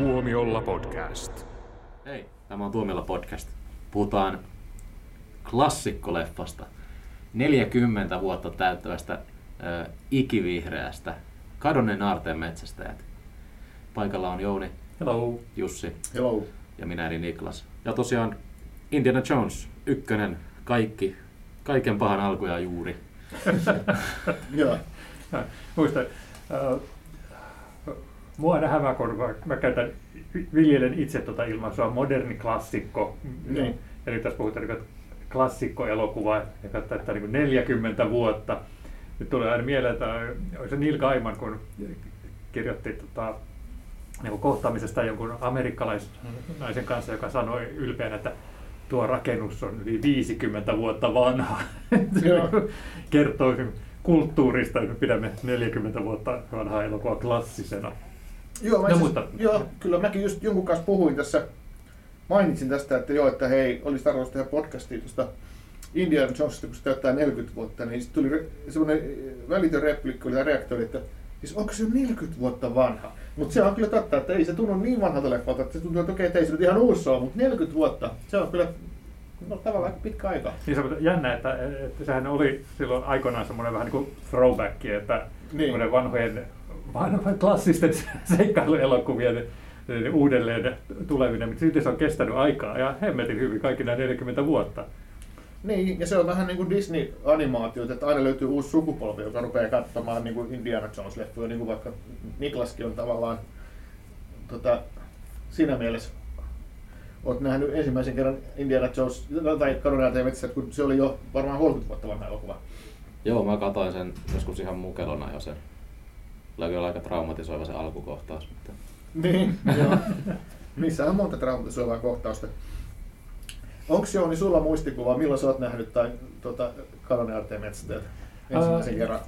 Tuomiolla Podcast. Hei, tämä on Tuomiolla Podcast. Puhutaan klassikkoleffasta, 40 vuotta täyttävästä ikivihreästä kadonneen aarteen metsästäjät. Paikalla on Jouni, hello. Jussi, hello. Ja minä eli Niklas. Ja tosiaan Indiana Jones, ykkönen, kaiken pahan alkuja juuri. Joo. Muistan. Mua aina hämäkorvaa. Mä viljelen itse ilmaisua moderni klassikko. Mm. Eli tässä puhutaan klassikkoelokuvaa, joka täyttää 40 vuotta. Nyt tulee aina mieleen, että olisi Neil Gaiman, kun kirjoitti niin kuin kohtaamisesta jonkun amerikkalaisnaisen kanssa, joka sanoi ylpeänä, että tuo rakennus on yli 50 vuotta vanha. Kertoo kulttuurista, että me pidämme 40 vuotta vanhaa elokuvaa klassisena. Joo, kyllä mäkin just jonkun kanssa puhuin tässä, mainitsin tästä, että hei, olisi tarkoitus tehdä podcastia tuosta Indiana Jonesista, kun se täyttää 40 vuotta, niin sitten tuli semmoinen välitön replikki, oli reaktori, että siis onko se 40 vuotta vanha? Mutta se on kyllä totta, että ei se tunnu niin vanhalta leffalta, että se tuntuu, että okei, että ei se nyt ihan uusi ole, mutta 40 vuotta, se on kyllä tavallaan pitkä aika. Niin se on jännä, että sehän oli silloin aikoinaan semmoinen vähän niin kuin throwback, että niin. vanhojen klassisten seikkailuelokuvien uudelleen tuleminen, mutta silti se on kestänyt aikaa ja hemmetin hyvin kaikki nämä 40 vuotta. Niin, ja se on vähän niin kuin Disney-animaatioita, että aina löytyy uusi sukupolvi, joka rupeaa katsomaan niin kuin Indiana Jones-leffoja, niin kuin vaikka Niklaskin on tavallaan siinä mielessä. Olet nähnyt ensimmäisen kerran Indiana Jones tai kadonneet metsät, kun se oli jo varmaan 30 vuotta vanha elokuva. Joo, mä katsoin sen joskus ihan mukelona jo sen. Oli aika traumatisoiva se alkukohtaus. Mutta... Niin, joo. Niissähän on monta traumatisoivaa kohtausta. Onko Jouni sulla muistikuva, milloin sä oot nähnyt tai kadonneen aarteen metsästäjät ensimmäisen kerran?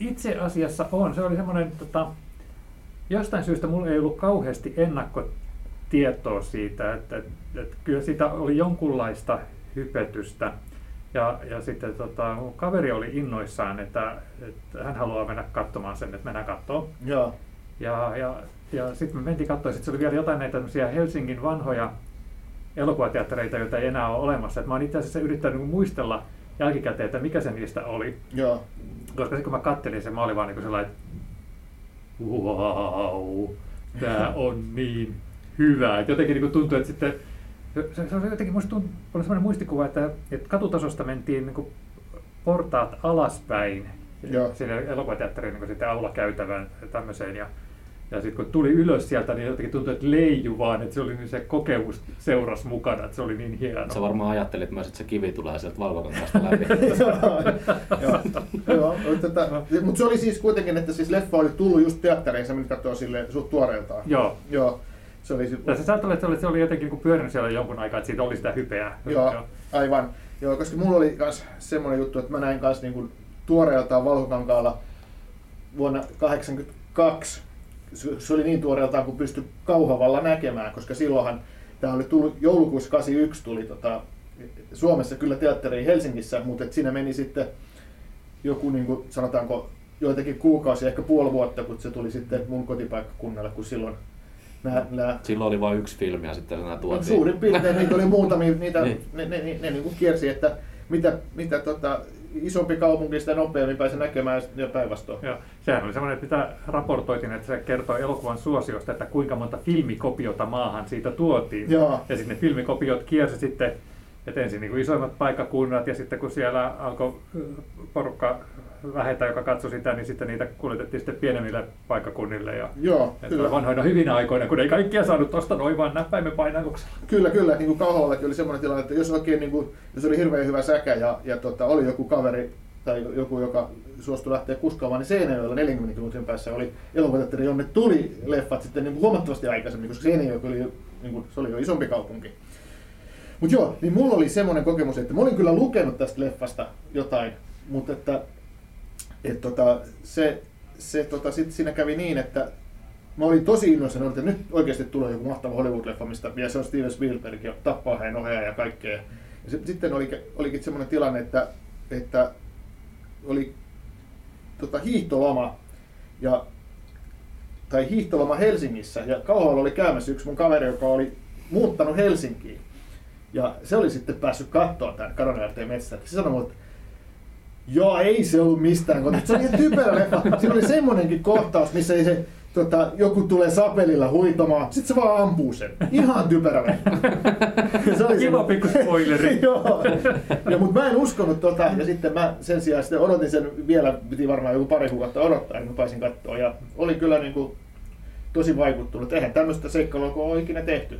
Itse asiassa on. Se oli semmoinen, jostain syystä mulla ei ollut kauheasti tietoa siitä, että kyllä siitä oli jonkunlaista hypetystä ja sitten mun kaveri oli innoissaan, että hän haluaa mennä katsomaan sen, että mennään katsomaan. Joo. Ja sitten me mentiin katsomaan, sitten se oli vielä jotain näitä Helsingin vanhoja elokuvateattereita, joita ei enää ole olemassa. Et mä oon itse asiassa yrittänyt muistella jälkikäteen, että mikä se niistä oli. Joo. Koska sitten kun mä kattelin sen, mä olin vaan niin kuin sellainen, että wow, tää on niin hyvä. Et jotenkin niin tuntuu, että sitten se on jotenkin semmoinen muistikuva, että katutasosta mentiin niin portaat alaspäin sinne elokuvateatterin niin aulakäytävään tämmöiseen. Ja sitten kun tuli ylös sieltä, niin jotenkin tuntui, että leiju vaan, että se oli niin se kokemus seurasi mukana, että se oli niin hieno. Sä varmaan ajattelit myös, että se kivi tulee sieltä valvokangasta läpi. Joo, mutta se oli siis kuitenkin, että leffa oli tullut just teatteriin, sä menit katsoa silleen suht tuoreeltaan. Joo. Se oli jotenkin niin pyörinyt siellä jonkun aikaa, että siitä oli sitä hypeää. Joo, aivan. Joo, koska mulla oli myös semmoinen juttu, että mä näin myös niin tuoreeltaan Valkokankaalla vuonna 1982. Se oli niin tuoreeltaan, kun pystyi Kauhavalla näkemään, koska silloinhan tämä oli tullut, joulukuussa 1981 tuli Suomessa kyllä teatteriin Helsingissä, mutta siinä meni sitten joku, niin kuin, sanotaanko, joitakin kuukausia, ehkä puoli vuotta, kun se tuli sitten mun kotipaikkakunnalle, kun silloin silloin oli vain yksi filmi ja sitten nämä tuotiin. Suurin piirtein niitä oli muutamia, ne niin kuin kiersi, että mitä isompi kaupunki, sitä nopeammin pääsi näkemään ja päinvastoin. Joo, sehän oli semmoinen, että mitä raportoitiin, että se kertoo elokuvan suosiosta, että kuinka monta filmikopiota maahan siitä tuotiin. Joo. Ja sitten ne filmikopiot kiersi sitten, että ensin niin kuin isoimmat paikkakunnat ja sitten kun siellä alkoi porukka vähetä, joka katsoi sitä, niin sitten niitä kuljetettiin sitten pienemmille paikkakunnille. Ja joo, kyllä. Vanhoina hyvinä aikoina, kun ei kaikkia saanut tuosta noin vaan näppäimen painalluksella. Kyllä. Niin kuin Kauhavallakin oli semmoinen tilanne, että jos, oikein, niin kuin, jos oli hirveän hyvä säkä ja oli joku kaveri tai joku, joka suostui lähteä kuskaamaan, niin Seinäjoella 40 minuutin päässä oli elokuvateatteri, jonne tuli leffat sitten niin kuin huomattavasti aikaisemmin, koska Seinäjoella oli, niin kuin, se oli jo isompi kaupunki. Mut joo, niin mulla oli semmoinen kokemus, että mä olin kyllä lukenut tästä leffasta jotain, mutta sitten siinä kävi niin, että mä olin tosi innoissani, että nyt oikeasti tulee joku mahtava Hollywood-leffa, mistä ja se on Steven Spielberg ja tappaa hänen ohjaaja ja kaikkea. Ja sitten olikin semmoinen tilanne, että oli hiihtoloma ja tai hiihtoloma Helsingissä, ja Kauhavalla oli käymässä yksi mun kaveri, joka oli muuttanut Helsinkiin. Ja se oli sitten päässyt katsoa tämän Kadonjärteen metsän. Se sanoi mulle, että joo, ei se ollut mistään kohtaa. Se oli ihan typerä leffa. Siinä oli semmoinenkin kohtaus, missä ei se joku tulee sapelilla huitomaan, sit se vaan ampuu sen. Ihan typerä leffa. Kiva pikku spoileri. Joo. Ja mut mä en uskonut ja sitten mä sen sijaan sitten odotin sen vielä, piti varmaan joku pari kuukautta odottaa, että mä pääsin katsoa. Ja oli kyllä niinku tosi vaikuttunut. Eihän tämmöstä seikkailua ole ikinä tehty.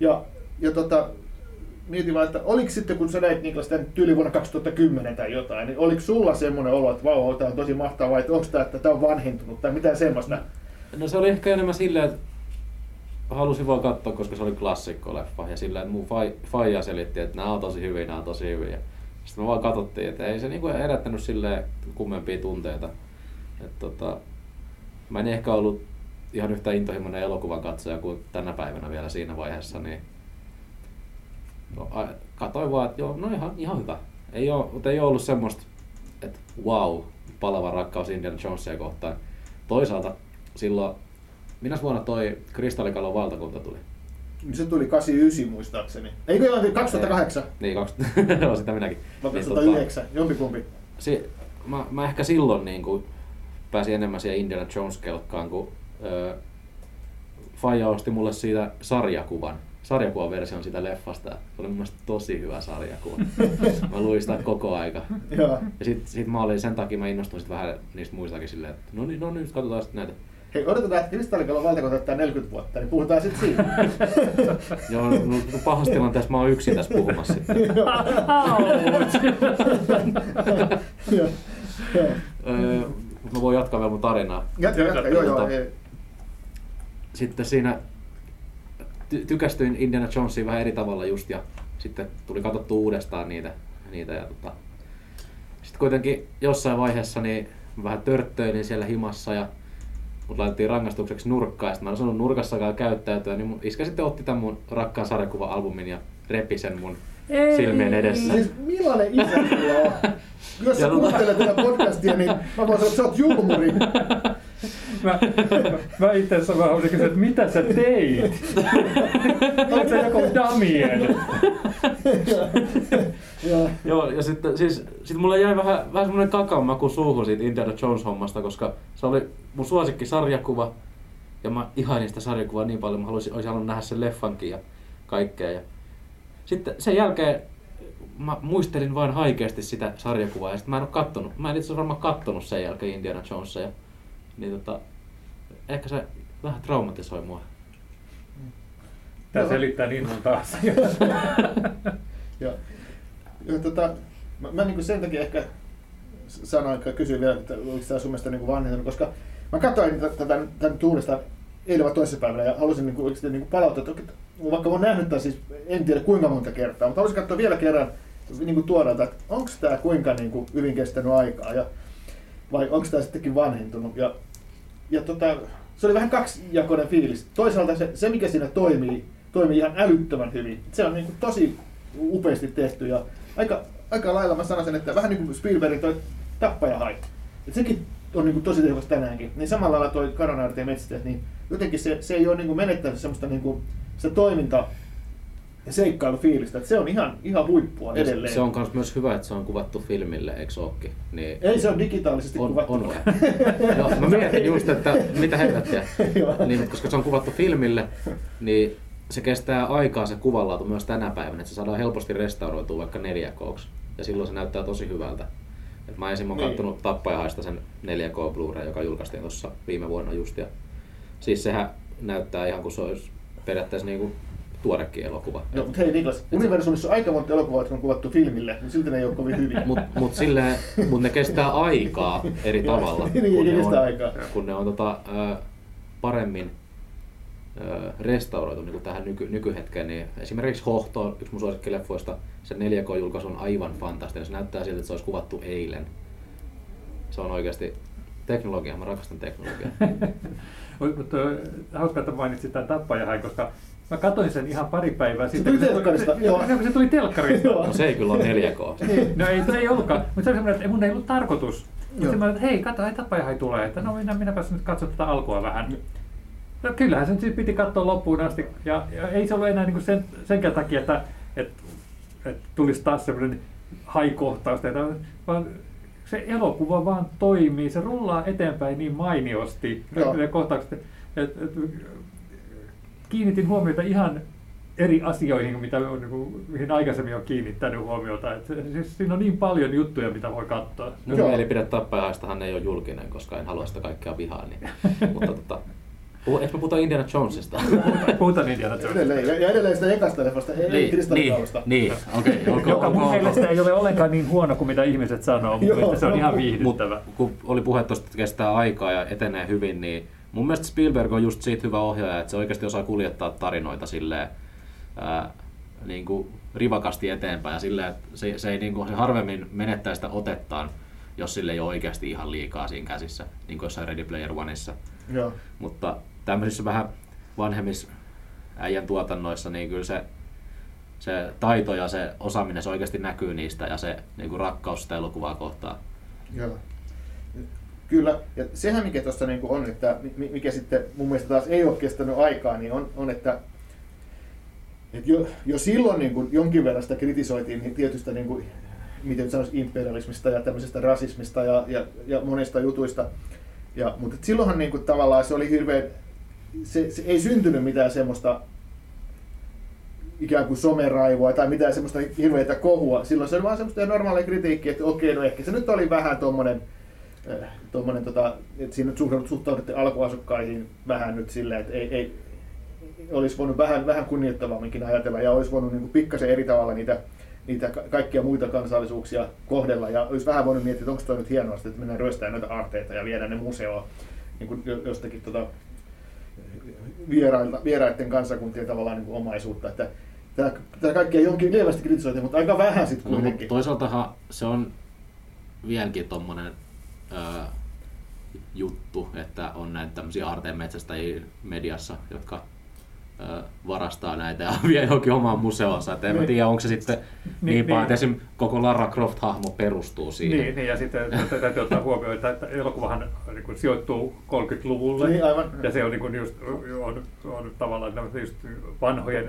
Ja mietin vaan, että oliko sitten, kun sä näit Niklas tämän tyyli vuonna 2010 tai jotain, niin oliko sulla semmoinen olo, että vau, tämä on tosi mahtavaa, että onko tämä, että tämä on vanhentunut tai mitään semmoista? No se oli ehkä enemmän silleen, että halusin vaan katsoa, koska se oli klassikkoleffa ja silleen, että mun faija selitti, että nämä on tosi hyviä. Sitten me vaan katsottiin, että ei se niinku herättänyt silleen kummempia tunteita. Että mä en ehkä ollut ihan yhtä intohimoinen elokuvan katsoja kuin tänä päivänä vielä siinä vaiheessa, niin katoin vaan, että joo, no ihan hyvä. Ei oo ollut semmoista, että wow, palava rakkaus Indiana Jonesia kohtaan. Toisaalta silloin, minäs vuonna toi Kristallikalon valtakunta tuli? Se tuli 89 muistaakseni. Eikö jollain 2008? Niin, 2008, no, sitä minäkin. 2009, niin, jompikumpi. Mä ehkä silloin niin kuin pääsin enemmän siihen Indiana Jones-kelkkaan, kun faija osti mulle siitä sarjakuvaversion sitä leffasta. Se oli mun mielestä tosi hyvä sarjakuva. Mä luin sitä koko aika. Ja sit mä olin sen takia, mä innostuin vähän niistä muistakin silleen, että no niin, nyt katsotaan sitten näitä. Hei, odotetaan, että Kristallikalon valtakunta täyttää 40 vuotta, niin puhutaan sitten siitä. Joo, no, pahassa tilanteessa mä oon yksin tässä puhumassa sitten. Mä voin jatkaa vielä mun tarinaa. Jatka, joo. Sitten siinä tykästyin Indiana Jonesiin vähän eri tavalla just ja sitten tuli katsottua uudestaan niitä ja sitten kuitenkin jossain vaiheessa niin vähän törttöilin siellä himassa ja mut laitettiin rangaistukseksi nurkkaan ja sitten mä en osannut nurkassakaan käyttäytyä, niin mun iskä sitten otti tämän mun rakkaan sarjakuva-albumin ja repi sen mun silmien edessä. Siis millainen isä sulla on? Jos sä kuuntelet tätä podcastia, niin mä voin sanoa, että sä oot julmuri. Mä itse asiassa vaan olisin kysynyt, että mitä sä teit? Olet sä joku Damien? Joo, ja sitten mulle jäi vähän semmoinen kakanmaku suuhun siitä Indiana Jones-hommasta, koska se oli mun suosikkisarjakuva ja mä ihanin sitä sarjakuvaa niin paljon, mä olisin halunnut nähdä sen leffankin ja kaikkea. Ja sitten sen jälkeen mä muistelin vain haikeasti sitä sarjakuvaa ja sitten mä en oo kattonut. Mä en itse asiassa varmaan kattonut sen jälkeen Indiana Jonesia. Niin ehkä se vähän traumatisoi mua. Tää selittää niin monta asiaa. Mä niinku sen takia ehkä sanoin, että kysyin vielä, että oliko tää sun mielestä niinku vanhentunut, koska mä katsoin tän uudestaan eilen vai toissapäivänä ja halusin niinku palauttaa, että vaikka mä oon nähnyt tämän siis en tiedä kuinka monta kertaa, mutta halusin katsoa vielä kerran niinku tuoreelta, että onko tää kuinka niinku hyvin kestänyt aikaa ja vai onko tämä sittenkin vanhentunut? Se oli vähän kaksijakoinen fiilis. Toisaalta se mikä siinä toimii ihan älyttömän hyvin. Se on niinku tosi upeasti tehty ja aika lailla mä sanoisin, että vähän niin kuin Spielbergin toi Tappajahai. Sekin on niinku tosi tehokas tänäänkin. Niin samalla lailla toi Kadon aarteen metsät, niin jotenkin se ei ole niinku menettänyt semmoista niinku se toiminta ja seikkailufiilistä, että se on ihan huippua edelleen. Se on myös hyvä, että se on kuvattu filmille, eikö ookin? Niin ei se on digitaalisesti kuvattu. On. No, mä mietin just, että mitä helvettiä. Niin, koska se on kuvattu filmille, niin se kestää aikaa se kuvanlaatu myös tänä päivänä, että se saadaan helposti restauroitua vaikka 4K:ksi. Ja silloin se näyttää tosi hyvältä. Et mä ensin olen kattonut Tappajahaista sen 4K Blu-ray, joka julkaistiin tuossa viime vuonna just. Ja siis sehän näyttää ihan kuin se olisi periaatteessa niinku tuorekin elokuva. No, mutta hei Niklas, universumissa on aika monta elokuvaa, jotka on kuvattu filmille, niin silti ne ei ole kovin hyviä. Mut ne kestää aikaa eri tavalla, kun ne on paremmin restauroitu niin kuin tähän nykyhetkeen. Niin esimerkiksi Hohto on yksi mun suosikkileffoista, se 4K-julkaisu on aivan fantastinen. Se näyttää siltä, että se olisi kuvattu eilen. Se on oikeasti teknologia, mä rakastan teknologiaa. Hauska, että mainitsit tämän Tappajahain, koska mä katsoin sen ihan pari päivää sitten. Se tuli telkkarista. No se ei kyllä ole 4K. No ei ollutkaan, mutta se oli semmoinen, että mun ei ollut tarkoitus Sitten mä olin, että hei, kato, ei tappajahan tulee, että no minäpäs nyt katson tätä alkua vähän. No kyllähän sen siis piti katsoa loppuun asti, ja ei se ollut enää niin kuin senkään takia, että tulisi taas semmoinen haikohtaus, vaan se elokuva vaan toimii, se rullaa eteenpäin niin mainiosti, ne kohtaukset, että kiinnitin huomiota ihan eri asioihin, mitä on, niin kuin, mihin aikaisemmin on kiinnittänyt huomiota. Et, siis siinä on niin paljon juttuja, mitä voi katsoa. No joo. Mielipide tappajaistahan ei ole julkinen, koska en halua sitä kaikkea vihaa. Niin. Mutta eikö me puhuta Indiana Jonesista? Puhutaan Indiana Jonesista. Ja edelleen sitä ekasta leffasta, ei kristallikausta. Joka mun mielestä ei ole ollenkaan niin huono kuin mitä ihmiset sanoo, mutta se on ihan viihdyttävä. Kun oli puhe tuosta, että kestää aikaa ja etenee hyvin, niin mun mielestä Spielberg on just siitä hyvä ohjaaja, että se oikeasti osaa kuljettaa tarinoita silleen, niin kuin rivakasti eteenpäin ja silleen, että se ei niin kuin, se harvemmin menettää sitä otettaan, jos sille ei ole oikeasti ihan liikaa siinä käsissä, niin kuin jossain Ready Player Oneissa. Joo. Mutta tämmöisissä vähän vanhemmissa äijän tuotannoissa, niin kyllä se taito ja se osaaminen, se oikeasti näkyy niistä ja se niin kuin rakkaus sitä elokuvaa kohtaan. Joo. Kyllä, ja sehän mikä tuossa niin on, että mikä sitten mun mielestä taas ei ole kestänyt aikaa, niin on että jo silloin niin kuin jonkin verran sitä kritisoitiin niin tietystä niin kuin, miten sanoisi, imperialismista ja tämmöisestä rasismista ja monesta jutuista. Ja, mutta silloinhan niin kuin, tavallaan se oli hirveän, se ei syntynyt mitään semmoista ikään kuin someraivoa tai mitään semmoista hirveätä kohua. Silloin se oli vaan semmoista normaalia kritiikkiä, että okei, no ehkä se nyt oli vähän tommonen että siinä suhtauduttiin alkuasukkaisiin vähän nyt silleen, että ei olisi voinut vähän kunnioittavamminkin ajatella ja olisi voinut niin kuin pikkasen eri tavalla niitä kaikkia muita kansallisuuksia kohdella ja olisi vähän voinut miettiä, että onko toi nyt hienoa, että mennään ryöstämään noita aarteita ja viedään ne museoon niin kuin jostakin vieraiden kansakuntien tavallaan niin kuin omaisuutta. Että tämä kaikkea jonkin lievästi kritisoitiin, mutta aika vähän sitten kuitenkin. No, toisaaltahan se on vieläkin tommonen juttu, että on näitä tämmöisiä aarteenmetsästäjiä mediassa, jotka varastaa näitä ja vie johonkin omaan museoonsa. En mä tiedä, onko se sitten niin paha, että esimerkiksi koko Lara Croft-hahmo perustuu siihen. Niin ja sitten täytyy ottaa huomioon, että elokuvahan niin sijoittuu 30-luvulle. Niin, aivan. Ja se on, niin kuin just, on tavallaan just vanhojen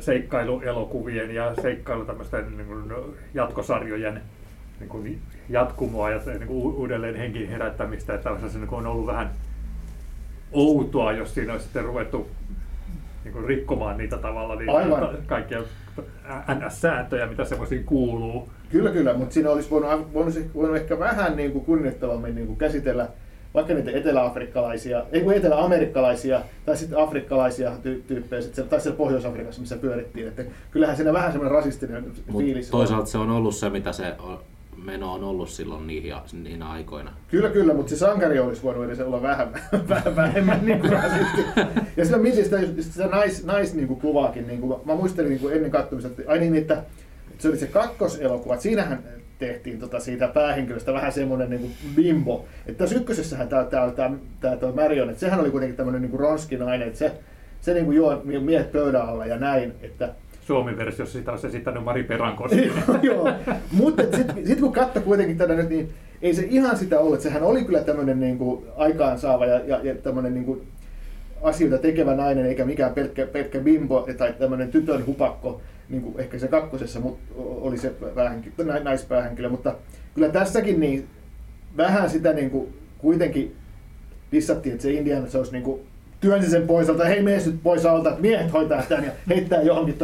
seikkailuelokuvien ja seikkailu tämmöisten niin kuin jatkosarjojen niin kuin jatkumoa ja se, niin kuin uudelleen henkiin herättämistä. Että se niin kuin on ollut vähän outoa, jos siinä olisi sitten ruvettu niin kuin rikkomaan niitä tavalla, niin kaikkia NS-sääntöjä, mitä semmoisiin kuuluu. Kyllä, mutta siinä olisi voinut ehkä vähän niin kuin kunnioittavammin niin kuin käsitellä vaikka niitä eteläafrikkalaisia, ei kun eteläamerikkalaisia tai sitten afrikkalaisia tyyppejä, tai siellä Pohjois-Afrikassa, missä pyörittiin. Että kyllähän siinä vähän semmoinen rasistinen fiilis. Toisaalta se on ollut se, mitä se on. Meno on ollut silloin niihin aikoina. Kyllä, mutta se sankari olisi voinut edes olla vähän vähemmän niin kuin rasisti. Ja sillä mietin sitä naiskuvaakin. Niin mä muistelin niin kuin ennen katsomista, että aina niin, että se oli se kakkoselokuva. Siinähän tehtiin siitä päähenkilöstä vähän semmoinen niin kuin bimbo. Että tässä ykkösessähän tämä Marion, että sehän oli kuitenkin tämmöinen niin kuin ronskinainen, että se niin kuin juo miehet pöydän alla ja näin. Että Suomi-versiossa sitä olisi esittänyt Mari Perankoski. Joo, mutta sitten kun katsoi kuitenkin tätä nyt, niin ei se ihan sitä ollut. Sehän oli kyllä tämmöinen niinku aikaansaava ja tämmöinen niinku asioita tekevä nainen, eikä mikään pelkkä bimbo tai tämmöinen tytön hupakko, niinku ehkä se kakkosessa oli se naispäähenkilö. Mutta kyllä tässäkin niin vähän sitä niinku kuitenkin dissattiin, että se Indiana se olisi niinku työnsi sen pois alta, hei mies nyt pois alta, että miehet hoitaa tämän ja heittää johonkin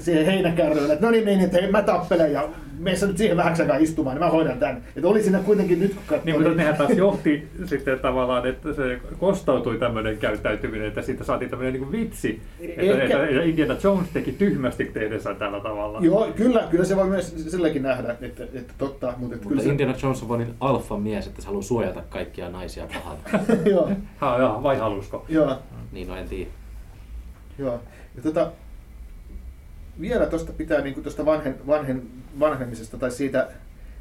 siihen heinäkärryyn, että no niin, että hei, mä tappelen ja meissä nyt siihen vähäksi aikaa istumaan, niin mä hoidan tämän. Että oli siinä kuitenkin nyt, kun katsoi. Niin, mutta nehän taas johti sitten tavallaan, että se kostautui tämmöinen käyttäytyminen, että siitä saatiin tämmöinen niin kuin vitsi, että Indiana Jones teki tyhmästi tehdessään tällä tavalla. Joo, kyllä se voi myös silläkin nähdä, että totta. Mutta kyllä Indiana Jones on vain alfamies, että se haluaa suojata kaikkia naisia pahalta. Joo. Joo, vai halusko? Joo. Niin, no en tiedä. Joo. Ja vielä tuosta pitää niin kuin tuosta vanhemmisesta tai siitä,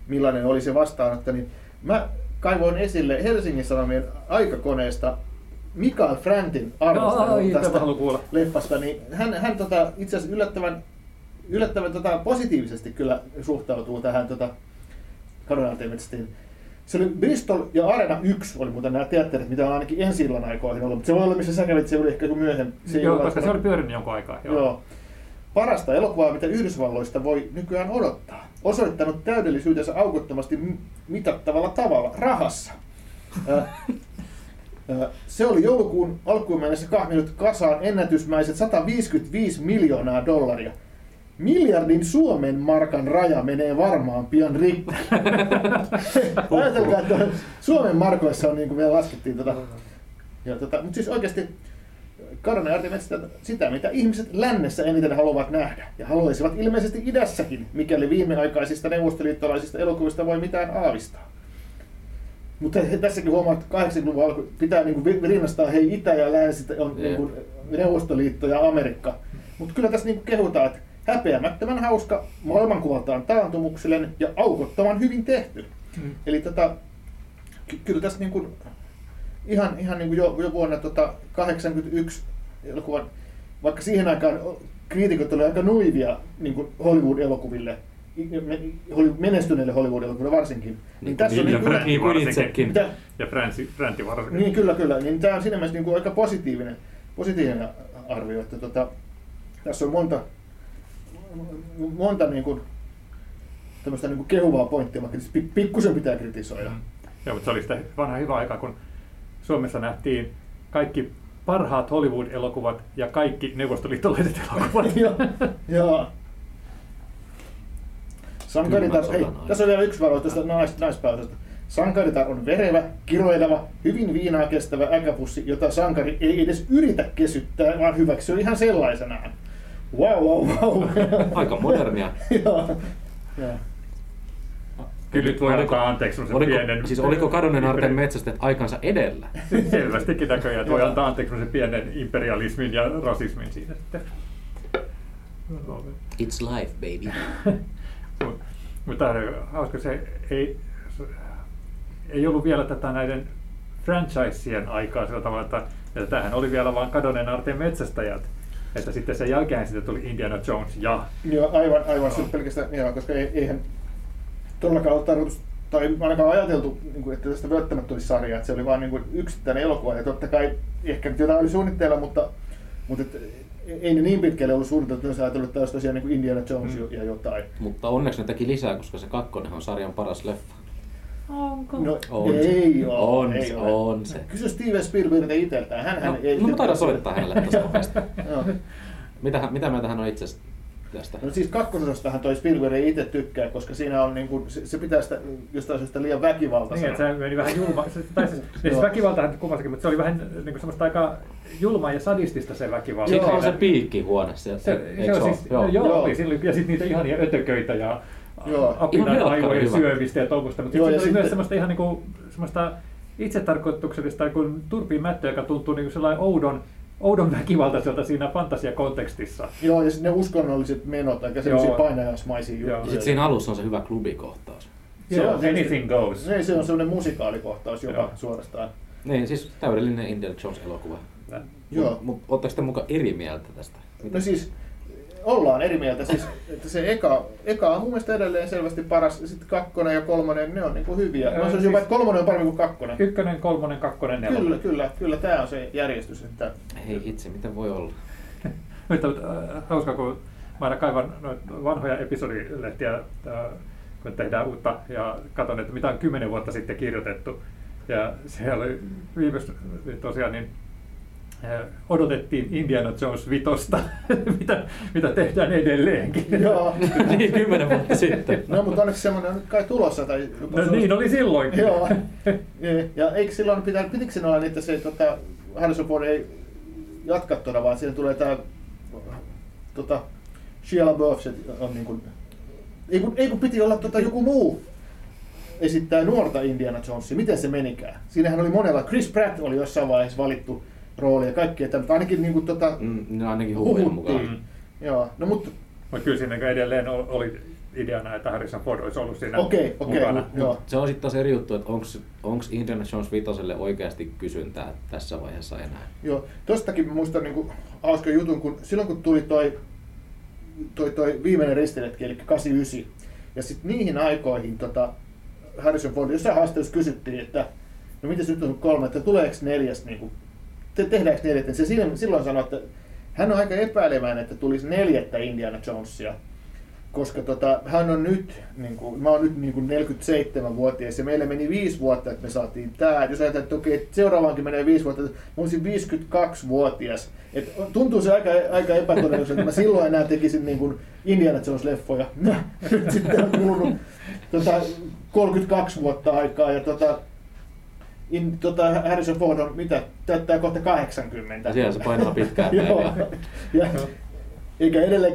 millainen oli se vastaanotto, niin mä kaivoin esille Helsingin Sanomien aikakoneesta Mikael Fräntin arvostelun tästä leffasta. Niin hän itse asiassa yllättävän positiivisesti kyllä suhtautuu tähän karjalateemetsästäjille. Se oli Bristol ja Arena 1 oli muuten nämä teatterit, mitä on ainakin ensi illan aikoihin ollut, mutta se voi olla, missä sä kävit, se oli ehkä myöhemmin. Joo, koska se oli pyörinyt jonkun aikaa. Joo. Parasta elokuvaa, mitä Yhdysvalloista voi nykyään odottaa. Osoittanut täydellisyytensä aukottomasti mitattavalla tavalla, rahassa. Se oli joulukuun alkuun mennessä kahminut kasaan ennätysmäiset $155 miljoonaa. Miljardin Suomen markan raja menee varmaan pian rikki. Ajatelkaa, että Suomen markoissa on niin kuin me laskettiin tätä. Mutta siis oikeasti Karan ja Artemetistä sitä, mitä ihmiset lännessä eniten haluavat nähdä. Ja haluaisivat ilmeisesti idässäkin, mikäli viimeaikaisista neuvostoliittolaisista elokuvista voi mitään aavistaa. Mutta tässäkin huomaa, että 80-luvun alku pitää niin kuin rinnastaa hei Itä ja Länsi, on niin kuin Neuvostoliitto ja Amerikka. Mutta kyllä tässä niin kuin kehutaan, että häpeämättömän hauska, maailmankuvaltaan taantumuksellinen ja aukottoman hyvin tehty. Eli kyllä tässä niin kuin ihan niin kuin jo vuonna 1981 elokuvan, vaikka siihen aikaan kriitikot olivat aika nuivia niin kuin Hollywood-elokuville, menestyneille Hollywood-elokuville varsinkin. Niin tässä on niin ja Fränti varsinkin. Niin kyllä, niin tämä on siinä mielessä niin kuin aika positiivinen arvio, että tässä on monta niin kuin tämmöistä niin kuin kehuvaa pointtia, vaikka pikkusen pitää kritisoida. Joo, mutta se oli sitä vanha hyvä aika, kun Suomessa nähtiin kaikki parhaat Hollywood-elokuvat ja kaikki neuvostoliittolaiset elokuvat. Joo. Sankaritar, hei, tässä on vielä yksi varo tästä naispäätöstä. Sankaritar on verevä, kiroileva, hyvin viinaa kestävä äkäpussi, jota sankari ei edes yritä kesyttää, vaan hyväksyy ihan sellaisenaan. Wow. Aika modernia. Joo. Kyllä nyt voi antaa anteeksi semmoisen pienen... Siis oliko kadonneen aarteen metsästäjät aikansa edellä? Selvästikin näköjään, että voi antaa anteeksi semmoisen pienen imperialismin ja rasismin siinä sitten. It's life, baby. Mutta hauska, se ei ollut vielä tätä näiden franchisien aikaa sillä tavalla, että tämähän oli vielä vain kadonneen aarteen metsästäjät. Että sitten sen jälkeen siitä tuli Indiana Jones ja... Joo, aivan no. Pelkästään, joo, koska eihän todellakaan ollut tarkoitus, tai ainakaan ajateltu, että tästä välttämättä olisi sarja, että se oli vain yksittäinen elokuva, ja totta kai ehkä nyt jotain oli suunnitteilla, mutta ei ne niin pitkälle ollut suunniteltu, jos ajatellut, että olisi tosiaan Indiana Jones ja jotain. Mutta onneksi ne teki lisää, koska se kakkonen on sarjan paras leffa. Onko? No, ei ole. Kysy Steven Spielbergiltä itseltään. Hänhän ei... No taidaan soittaa hänelle tästä kohdasta. Mitä mieltä hän on itse tästä? No siis kakkososastahan toi Spielberg ei itse tykkää, koska siinä on niinku... Se pitää sitä jostain syystä liian väkivaltaisena. Niin, että se meni vähän julmaa. Siis väkivaltahan kuvastakin, mutta se oli vähän niinku semmoista aika julmaa ja sadistista se väkivalta. Siinä on se piikkihuone sieltä. Joo, ja sitten niitä ihania ötököitä ja... apinan aivojen syövistä ja toukosta, mutta sitten oli myös semmoista ihan niinku semmoista itsetarkoituksellista turpimättöä, joka tuntuu niinku sellainen oudon väkivaltaiselta siinä fantasiakontekstissa. Joo, ja ne uskonnolliset menot, aika semmoisia painajaismaisia juttuja. Ja sitten siinä alussa on se hyvä klubikohtaus. Joo, anything goes. Niin, se on semmoinen musikaalikohtaus jopa suorastaan. Niin, siis täydellinen Indiana Jones-elokuva. Oletteko te mukaan eri mieltä tästä? No siis... Ollaan eri mieltä, siis, että se eka on mun mielestä edelleen selvästi paras, sitten kakkonen ja kolmonen, ne on niin kuin hyviä. Mä sanoisin jopa, että kolmonen on parempi kuin kakkonen. Ykkönen, kolmonen, kakkonen, nelonen. Kyllä, tää on se järjestys. Että... Hei hitsi, miten voi olla? Mutta hauskaa, kun mä aina kaivan vanhoja episodilehtiä, kun tehdään uutta, ja katson, että mitä on 10 vuotta sitten kirjoitettu. Ja siellä oli viimeis tosiaan niin... odotettiin Indiana Jones 5, mitä tehdään edelleenkin. Joo. Niin 10 vuotta sitten. No mutta onneksi semmoinen kai tulossa. Tai no niin oli silloinkin. Joo. Ja eikö silloin pitikö olla niin, että se Harrison Ford ei jatka tuoda, vaan siinä tulee tämä Shia LaBeouf, se on niin kuin, ei kun piti olla joku muu esittää nuorta Indiana Jonesia. Miten se menikään? Siinähän oli monella. Chris Pratt oli jossain vaiheessa valittu rooli ja kaikki, että ainakin niinku ainakin huhujen mukaan. Joo, no mutta kyllä siinä edelleen oli ideana, että Harrison Ford olisi ollut siinä mukana. Se on sitten taas eri juttu, että onko Indiana Jones 5:lle oikeasti kysyntää tässä vaiheessa enää? Joo, tostakin muistan niinku hauskan jutun, kun silloin kun tuli toi viimeinen ristiretki, eli 89, ja sitten niihin aikoihin Harrison Ford, jossain haastattelussa kysyttiin, että no miten nyt on kolme, että tuleeko neljäs, niin kuin, tehdäänkö neljättä? Se silloin sanoi, että hän on aika epäileväinen, että tulisi neljättä Indiana Jonesia, koska hän on nyt, niin kuin, mä oon nyt niin kuin 47-vuotias ja meillä meni 5 vuotta, että me saatiin tää. Jos ajatellaan, että okei, seuraavaankin menee 5 vuotta, että mä olisin 52-vuotias. Et tuntuu se aika epätodennäköiseltä, että mä silloin enää tekisin niin kuin Indiana Jones-leffoja. Sitten on kulunut 32 vuotta aikaa ja Harrison Ford on mitä? Täyttää kohta 80. Siellä se painaa pitkään päivää.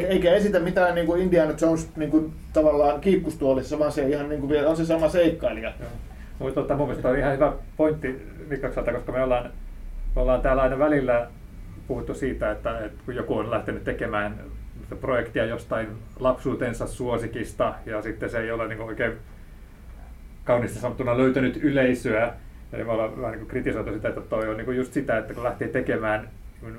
Eikä esitä mitään niin kuin Indiana Jones niin kuin, tavallaan kiikkustuolissa, vaan se ihan niin kuin, on se sama seikkailija. Mun mielestä on ihan hyvä pointti Mikakselta, koska me ollaan täällä aina välillä puhuttu siitä, että kun joku on lähtenyt tekemään projektia jostain lapsuutensa suosikista ja sitten se ei ole niin kuin oikein kauniisti sanottuna löytänyt yleisöä. Eli me ollaan vähän niin kuin kritisoitu sitä, että toi on niin kuin just sitä, että kun lähtee tekemään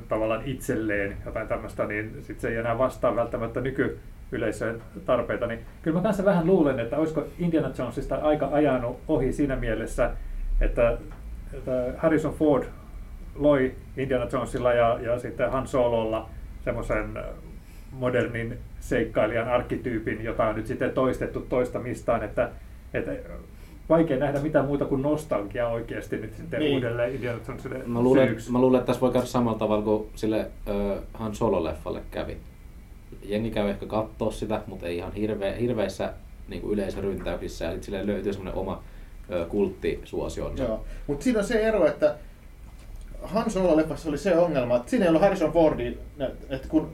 tavallaan itselleen jotain tämmöistä, niin sit se ei enää vastaa välttämättä nykyyleisöön tarpeita. Niin kyllä mä kanssa vähän luulen, että olisiko Indiana Jonesista aika ajanut ohi siinä mielessä, että Harrison Ford loi Indiana Jonesilla ja sitten Han Sololla semmoisen modernin seikkailijan arkkityypin, jota on nyt sitten toistettu toistamistaan, että vaikea nähdä mitään muuta kuin nostalgia oikeasti nyt sitten niin. Uudelleen Indiana Jonesille syyksi. Mä luulen, että tässä voi käydä samalla tavalla kuin sille Han Solo-leffalle kävi. Jengi käy ehkä katsoa sitä, mutta ei ihan hirveissä niin yleisöryntäyksissä ja sille löytyy semmoinen oma kulttisuosionsa. Joo, mutta siinä on se ero, että Han Solo-leffassa oli se ongelma, että siinä ei ollut Harrison Fordi, että kun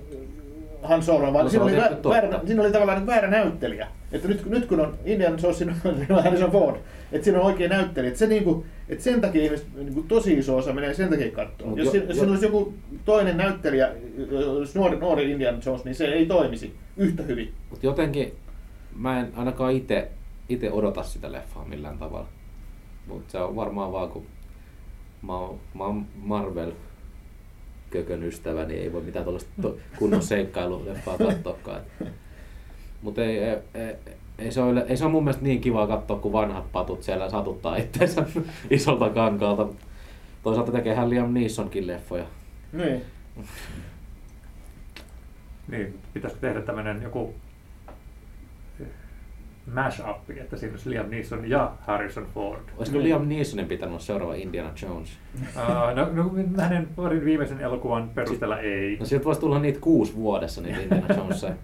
Han Solo, vaan siinä oli tavallaan väärä näyttelijä. Että nyt kun on Indiana Jones, siinä on Harrison Ford, että siinä on oikea näyttelijä. Että niinku, et sen takia ihmiset niinku tosi iso osa menee sen takia katsomaan. Jos siinä olisi joku toinen näyttelijä, jos nuori Indiana Jones, niin se ei toimisi yhtä hyvin. Mutta jotenkin mä en ainakaan itse odota sitä leffaa millään tavalla. Mutta se on varmaan vaan kun mä oon Marvel. Kökön ystävä, niin ei voi mitään kunnon seikkailuleffaa katsoakaan. Mutta ei se ole mun mielestä niin kivaa katsoa, kun vanhat patut siellä satuttaa itseensä isolta kankaalta. Toisaalta tekeehän Liam Neesonkin leffoja. Niin, pitäisikö tehdä tämmönen joku mash-up, että siinä olisi Liam Neeson ja Harrison Ford. Olisiko Liam Neesonin pitänyt olla seuraava Indiana Jones? No hänen viimeisen elokuvan perusteella ei. No sieltä voisi tulla niitä 6 vuodessa niitä Indiana Jonesia. No,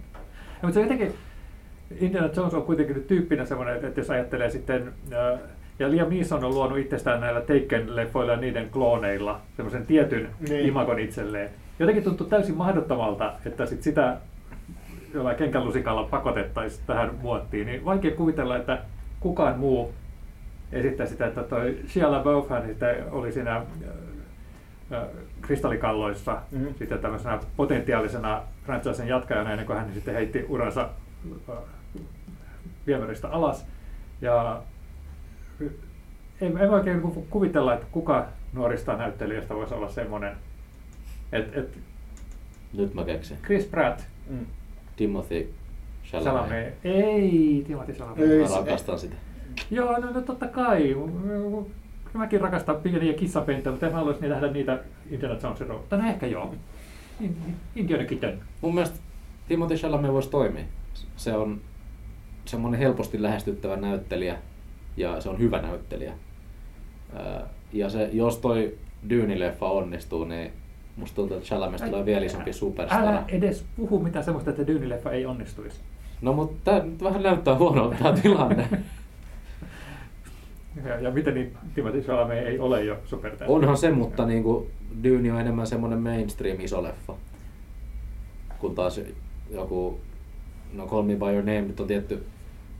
mutta se on jotenkin, Indiana Jones on kuitenkin tyyppinä semmoinen, että jos ajattelee sitten, ja Liam Neeson on luonut itsestään näillä Taken-leffoilla ja niiden klooneilla semmoisen tietyn imagon itselleen. Jotenkin tuntuu täysin mahdottomalta, että sit sitä jollain kenkälusikalla pakotettaisiin tähän muottiin, niin vaikea kuvitella, että kukaan muu esittää sitä, että toi Shia LaBeouf oli siinä kristallikalloissa sitten tämmöisenä potentiaalisena franchisen jatkajana, ennen kuin hän sitten heitti uransa viemäristä alas. Ja en oikein kuvitella, että kuka nuorista näyttelijöistä voisi olla semmoinen, että nyt mä keksin. Chris Pratt. Timothée Chalamet. Ei, Timothée Chalamet. Mä rakastan sitä. Joo, no totta kai. Mäkin rakastan pieniä kissapenttejä, mutta en haluaisi nähdä niitä Indiana Jonesin roolta. No ehkä joo. Indiana Kitten. Mun mielestä Timothée Chalamet voisi toimia. Se on semmoinen helposti lähestyttävä näyttelijä ja se on hyvä näyttelijä. Ja se, jos toi Dyyni-leffa onnistuu, niin musta tuntuu, että Chalamesta tulee vielä isompi superstara. Älä edes puhu mitään semmoista, että Dyyni-leffa ei onnistuisi. No mutta tää nyt vähän näyttää huonolta tää tilanne. ja miten niin Timothée Chalamet ei ole jo supertähti? Onhan se, mutta niin kuin Dyyni on enemmän semmoinen mainstream iso leffa. Kun taas joku, no Call Me By Your Name nyt on tietty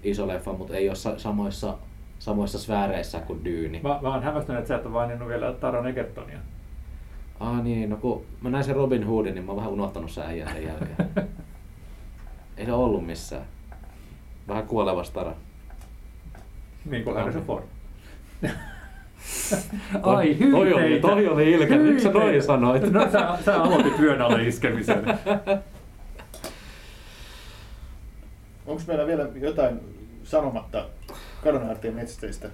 iso leffa, mutta ei ole samoissa sfääreissä kuin Dyyni. Mä oon hämmästynyt, että sä et ole vaininnut vielä Taran Egertonia. Ah niin, no kun mä näin sen Robin Hoodin, niin mä oon vähän unohtanut sen äijän sen jälkeen. Ei se ollut missään. Vähän kuoleva stara. Niin kuin Harrison Ford. Ai hyyteitä! Toi oli ilkeä, miksi sä noin sanoit? No sä aloitit vyön alle iskemisen. Onko meillä vielä jotain sanomatta kadonhartien metsästeistä.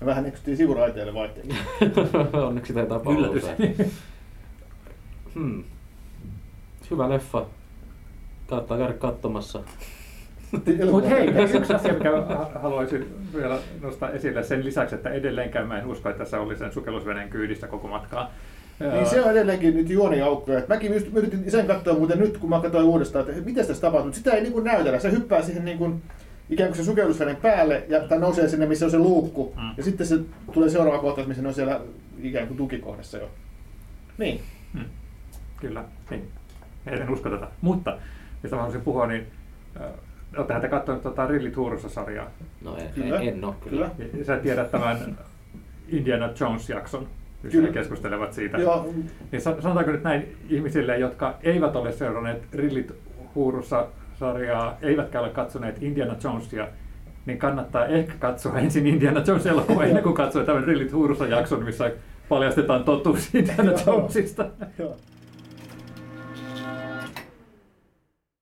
Me vähän eksyttiin sivuraiteille vaihteeksi. Onneksi taitaa palveluita. Hyvä leffa. Kannattaa käydä katsomassa. Mutta hei, yksi asia, mikä haluaisin vielä nostaa esille sen lisäksi, että edelleenkään mä en usko, että se oli sen sukellusveneen kyydistä koko matkaa. Niin se on edelleenkin nyt juoniaukkoja. Mäkin yritin sen katsoa muuten nyt, kun mä katsoin uudestaan, että miten tässä tapahtuu. Sitä ei niin näytellä. Se hyppää siihen niin kuin, ikään kuin se sukellusveneen päälle ja nousee sinne, missä on se luukku. Mm. Ja sitten se tulee seuraava kohta, missä ne on siellä ikään kuin tukikohdassa jo. Niin. Mm. Kyllä. Niin. En usko tätä. Mutta, mistä mä haluaisin puhua, niin olettehän te katsoneet Rillit Huurussa-sarjaa? No en ole kyllä. Sä tiedät tämän Indiana Jones-jakson. Kyllä. He keskustelevat siitä. Joo. Niin sanotaanko nyt näin ihmisille, jotka eivät ole seuranneet Rillit Huurussa-sarjaa, eivätkä ole katsoneet Indiana Jonesia, niin kannattaa ehkä katsoa ensin Indiana Jones-elokuva ennen kuin katsoo tämän Rillit Huurussa-jakson, missä paljastetaan totuus Indiana Jonesista. Joo.